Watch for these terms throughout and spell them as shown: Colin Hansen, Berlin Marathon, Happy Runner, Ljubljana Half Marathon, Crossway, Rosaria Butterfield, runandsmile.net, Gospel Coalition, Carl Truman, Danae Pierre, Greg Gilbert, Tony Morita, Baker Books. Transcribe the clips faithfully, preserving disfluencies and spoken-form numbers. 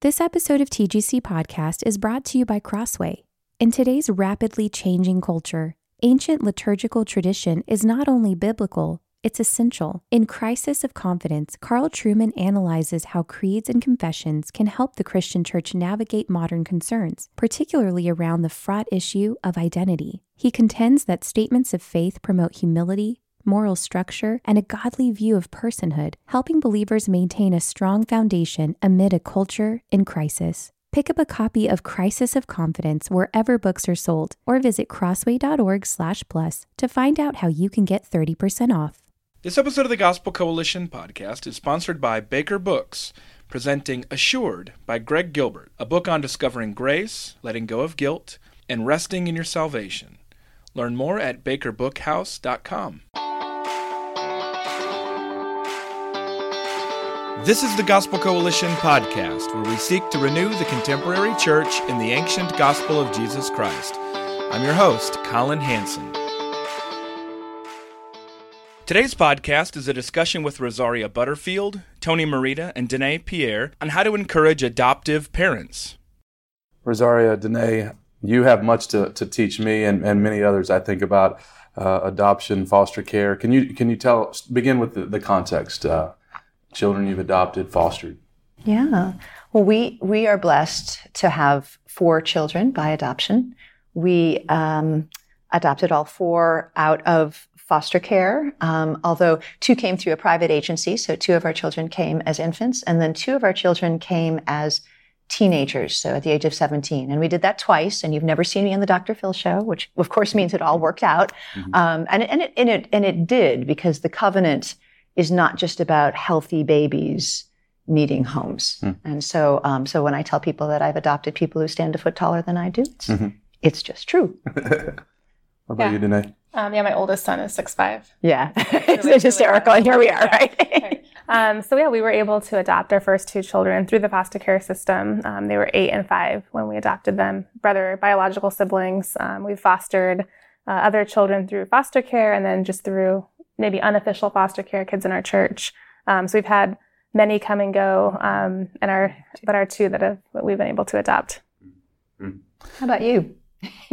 This episode of T G C Podcast is brought to you by Crossway. In today's rapidly changing culture, ancient liturgical tradition is not only biblical, it's essential. In Crisis of Confidence, Carl Truman analyzes how creeds and confessions can help the Christian church navigate modern concerns, particularly around the fraught issue of identity. He contends that statements of faith promote humility, moral structure, and a godly view of personhood, helping believers maintain a strong foundation amid a culture in crisis. Pick up a copy of Crisis of Confidence wherever books are sold, or visit crossway dot org slash plus to find out how you can get thirty percent off. This episode of the Gospel Coalition podcast is sponsored by Baker Books, presenting Assured by Greg Gilbert, a book on discovering grace, letting go of guilt, and resting in your salvation. Learn more at baker book house dot com. This is the Gospel Coalition podcast, where we seek to renew the contemporary church in the ancient gospel of Jesus Christ. I'm your host, Colin Hansen. Today's podcast is a discussion with Rosaria Butterfield, Tony Morita, and Danae Pierre on how to encourage adoptive parents. Rosaria, Danae, you have much to, to teach me and, and many others, I think, about uh, adoption, foster care. Can you can you tell begin with the, the context? Uh, Children you've adopted, fostered. Yeah. Well, we we are blessed to have four children by adoption. We um, adopted all four out of foster care, um, although two came through a private agency. So two of our children came as infants, and then two of our children came as teenagers, so at the age of seventeen. And we did that twice, and you've never seen me on the Doctor Phil show, which of course means it all worked out. Mm-hmm. Um, and, and, it, and, it, and it did, because the covenant is not just about healthy babies needing homes. Mm. And so um, so when I tell people that I've adopted people who stand a foot taller than I do, it's, mm-hmm. it's just true. What about yeah. you, Danae? Um, yeah, my oldest son is six five. Yeah, it's, it's hysterical, and here we are, yeah. right? right. Um, so yeah, we were able to adopt our first two children through the foster care system. Um, they were eight and five when we adopted them. Brother, biological siblings. Um, we fostered uh, other children through foster care, and then just through maybe unofficial foster care kids in our church. Um, so we've had many come and go, um, and our but our two that have that we've been able to adopt. How about you?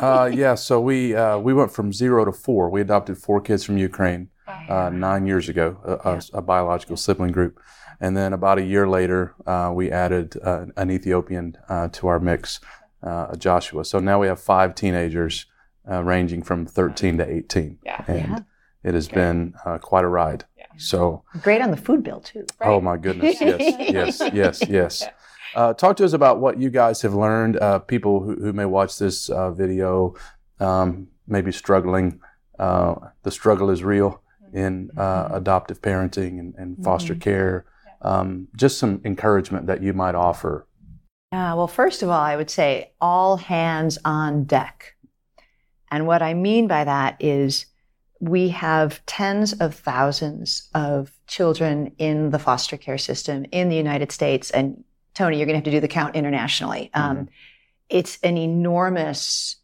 uh, yeah, so we uh, we went from zero to four. We adopted four kids from Ukraine uh, nine years ago, a, yeah. a, a biological sibling group, and then about a year later, uh, we added uh, an Ethiopian uh, to our mix, uh, Joshua. So now we have five teenagers, uh, ranging from thirteen to eighteen. Yeah. And, yeah. It has okay. been uh, quite a ride. Yeah. So great on the food bill too. Right? Oh my goodness! Yes, yes, yes, yes. Uh, talk to us about what you guys have learned. Uh, people who, who may watch this uh, video, um, maybe struggling. Uh, the struggle is real in uh, adoptive parenting and, and foster mm-hmm. care. Um, just some encouragement that you might offer. Yeah. Well, first of all, I would say all hands on deck, and what I mean by that is, we have tens of thousands of children in the foster care system in the United States. And Tony, you're going to have to do the count internationally. Mm-hmm. Um, it's an enormous,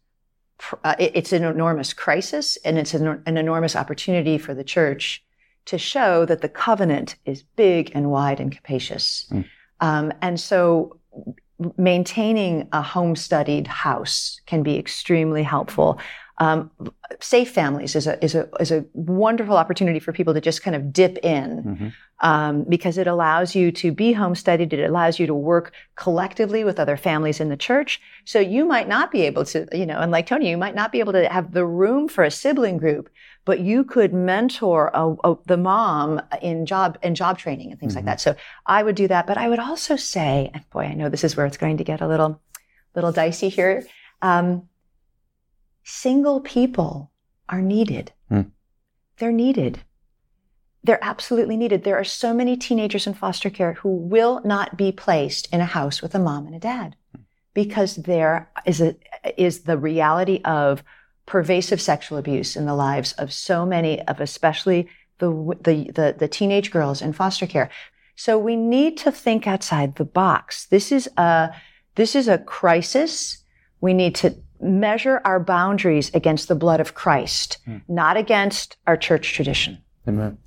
uh, it's an enormous crisis, and it's an, an enormous opportunity for the church to show that the covenant is big and wide and capacious. Mm. Um, and so maintaining a home-studied house can be extremely helpful. Um, Safe Families is a is a is a wonderful opportunity for people to just kind of dip in, mm-hmm. um, because it allows you to be home studied. It allows you to work collectively with other families in the church. So you might not be able to, you know, and like Tony, you might not be able to have the room for a sibling group, but you could mentor a, a, the mom in job and job training and things mm-hmm. like that. So I would do that. But I would also say, and boy, I know this is where it's going to get a little, little dicey here. Um, single people are needed. Mm. They're needed. They're absolutely needed. There are so many teenagers in foster care who will not be placed in a house with a mom and a dad because there is a, is the reality of pervasive sexual abuse in the lives of so many of especially the, the, the, the teenage girls in foster care. So we need to think outside the box. This is a, this is a crisis. We need to measure our boundaries against the blood of Christ, mm. not against our church tradition. Amen.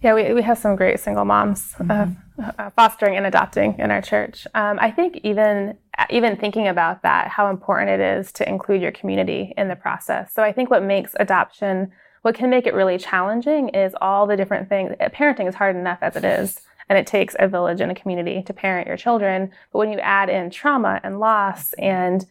Yeah, we we have some great single moms mm-hmm. uh, uh, fostering and adopting in our church. Um, I think even even thinking about that, how important it is to include your community in the process. So I think what makes adoption, what can make it really challenging, is all the different things. Parenting is hard enough as it is, and it takes a village and a community to parent your children. But when you add in trauma and loss and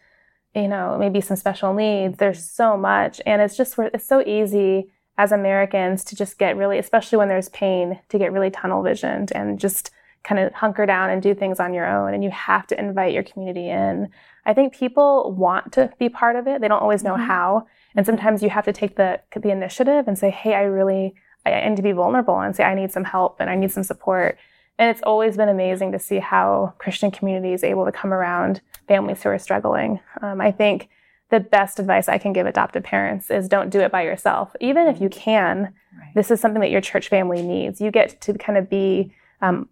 you know maybe some special needs, there's so much, and it's just it's so easy as Americans to just get really, especially when there's pain, to get really tunnel visioned and just kind of hunker down and do things on your own. And you have to invite your community in. I think people want to be part of it. They don't always know mm-hmm. how. And sometimes you have to take the the initiative and say, hey, I really, I need to be vulnerable and say, I need some help and I need some support. And it's always been amazing to see how Christian community is able to come around families who are struggling. Um, I think the best advice I can give adoptive parents is don't do it by yourself. Even if you can, right. This is something that your church family needs. You get to kind of be, um,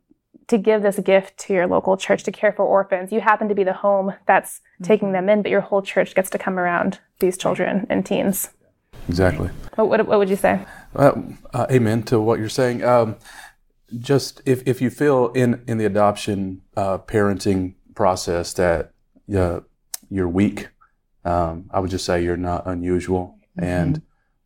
to give this gift to your local church to care for orphans. You happen to be the home that's mm-hmm. taking them in, but your whole church gets to come around these children and teens. Exactly. What, what, what would you say? Uh, uh, amen to what you're saying. Um, just if, if you feel in, in the adoption uh, parenting process that uh, you're weak, Um, I would just say you're not unusual. Mm-hmm. And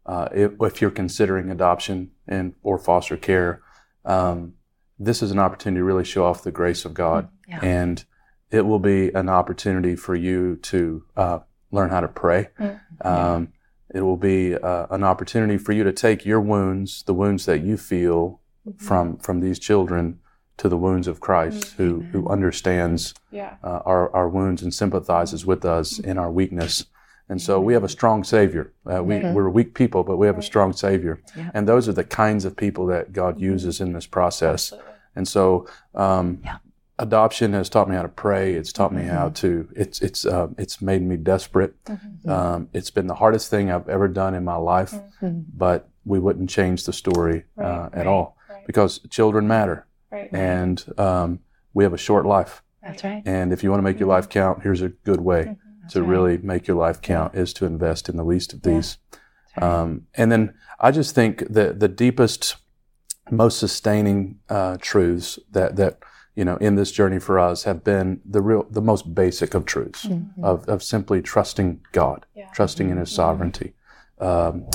uh, if, if you're considering adoption and or foster care, um, this is an opportunity to really show off the grace of God. Yeah. And it will be an opportunity for you to uh, learn how to pray. Mm-hmm. Um, it will be uh, an opportunity for you to take your wounds, the wounds that you feel mm-hmm. from from these children, to the wounds of Christ, mm-hmm. who who understands yeah. uh, our, our wounds and sympathizes with us mm-hmm. in our weakness. And so we have a strong Savior. Uh, we, mm-hmm. We're weak people, but we have a strong Savior. Yeah. And those are the kinds of people that God mm-hmm. uses in this process. Absolutely. And so um, yeah. adoption has taught me how to pray. It's taught mm-hmm. me how to, it's it's uh, it's made me desperate. Mm-hmm. Um, it's been the hardest thing I've ever done in my life, mm-hmm. but we wouldn't change the story right, uh, at right, all right. because children matter. Right. And um, we have a short life. That's right. And if you want to make your life count, here's a good way mm-hmm. to right. really make your life count is to invest in the least of these. Yeah. Right. Um, and then I just think that the deepest, most sustaining uh, truths that, that you know in this journey for us have been the real, the most basic of truths mm-hmm. of of simply trusting God, yeah. trusting mm-hmm. in His sovereignty. Um,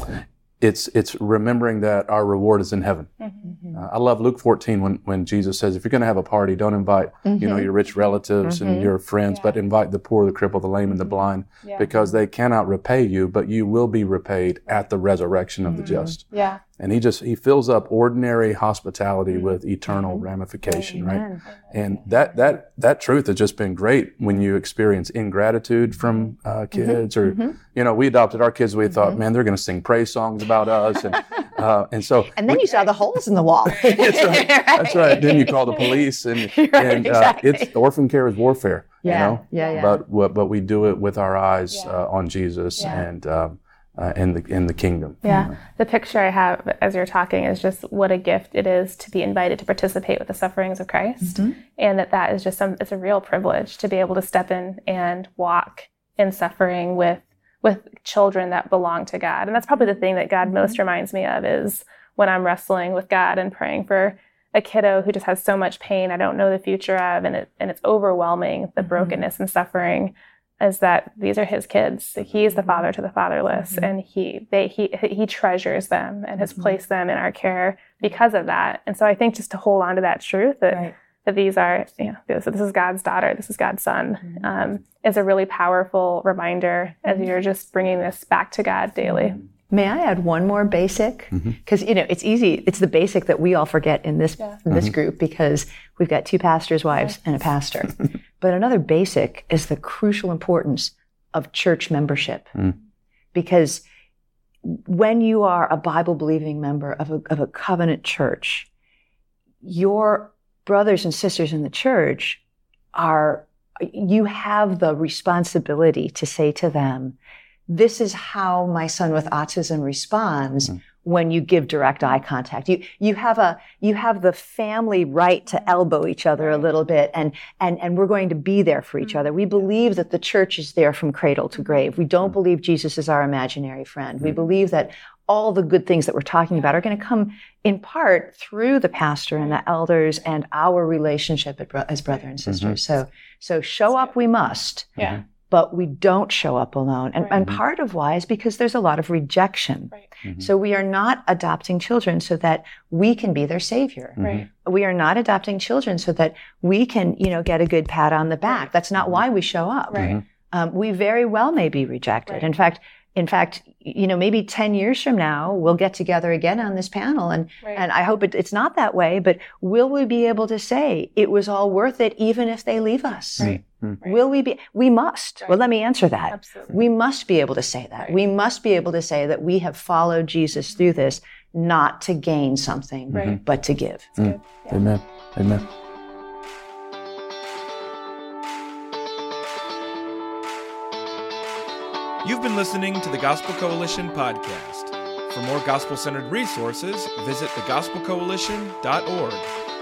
It's it's remembering that our reward is in heaven. Mm-hmm. Uh, I love Luke fourteen when, when Jesus says, if you're going to have a party, don't invite mm-hmm. you know your rich relatives mm-hmm. and your friends, yeah. but invite the poor, the cripple, the lame, and the blind, yeah. because they cannot repay you, but you will be repaid at the resurrection mm-hmm. of the just. Yeah. And he just he fills up ordinary hospitality with eternal mm-hmm. ramification, right? Amen. And that that that truth has just been great when you experience ingratitude from uh, kids, mm-hmm. or mm-hmm. you know, we adopted our kids. We mm-hmm. thought, man, they're going to sing praise songs about us, and uh, and so. And then we, you saw the holes in the wall. That's right. That's right. Then you call the police, and right, and uh, exactly. it's orphan care is warfare, yeah. you know. Yeah, yeah. But but we do it with our eyes yeah. uh, on Jesus yeah. and. Um, Uh, in the in the kingdom. Yeah. You know. The picture I have as you're talking is just what a gift it is to be invited to participate with the sufferings of Christ. Mm-hmm. And that that is just some, it's a real privilege to be able to step in and walk in suffering with with children that belong to God. And that's probably the thing that God mm-hmm. most reminds me of is when I'm wrestling with God and praying for a kiddo who just has so much pain I don't know the future of, and it and it's overwhelming, the mm-hmm. brokenness and suffering. Is that these are his kids. He is the father to the fatherless, mm-hmm. and he they he he treasures them and has mm-hmm. placed them in our care because of that. And so I think just to hold on to that truth that, right. that these are, you know, this, this is God's daughter, this is God's son, mm-hmm. um, is a really powerful reminder as you're just bringing this back to God daily. May I add one more basic? Because, mm-hmm. you know, it's easy. It's the basic that we all forget in this yeah. in this mm-hmm. group because we've got two pastors' wives and a pastor. But another basic is the crucial importance of church membership. Mm. Because when you are a Bible-believing member of a, of a covenant church, your brothers and sisters in the church are, you have the responsibility to say to them, this is how my son with autism responds mm. when you give direct eye contact. You you have a you have the family right to elbow each other a little bit, and and and we're going to be there for each mm. other. We believe that the church is there from cradle to grave. We don't mm. believe Jesus is our imaginary friend. Mm. We believe that all the good things that we're talking about are going to come in part through the pastor and the elders and our relationship as brother and sister. Mm-hmm. So so show up we must. Yeah. But we don't show up alone. And, right. and mm-hmm. part of why is because there's a lot of rejection. Right. Mm-hmm. So we are not adopting children so that we can be their savior. Right. We are not adopting children so that we can, you know, get a good pat on the back. That's not why we show up. Right. Mm-hmm. Um, we very well may be rejected. Right. In fact, in fact, you know, maybe ten years from now, we'll get together again on this panel. And, right. and I hope it, it's not that way, but will we be able to say it was all worth it even if they leave us? Right. Right. Will we be? We must. Right. Well, let me answer that. Absolutely. We must be able to say that. Right. We must be able to say that we have followed Jesus mm-hmm. through this, not to gain something, right. but to give. Mm. Yeah. Amen. Amen. You've been listening to the Gospel Coalition podcast. For more gospel-centered resources, visit the gospel coalition dot org.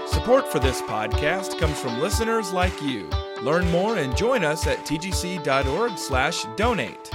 Support for this podcast comes from listeners like you. Learn more and join us at t g c dot org slash donate.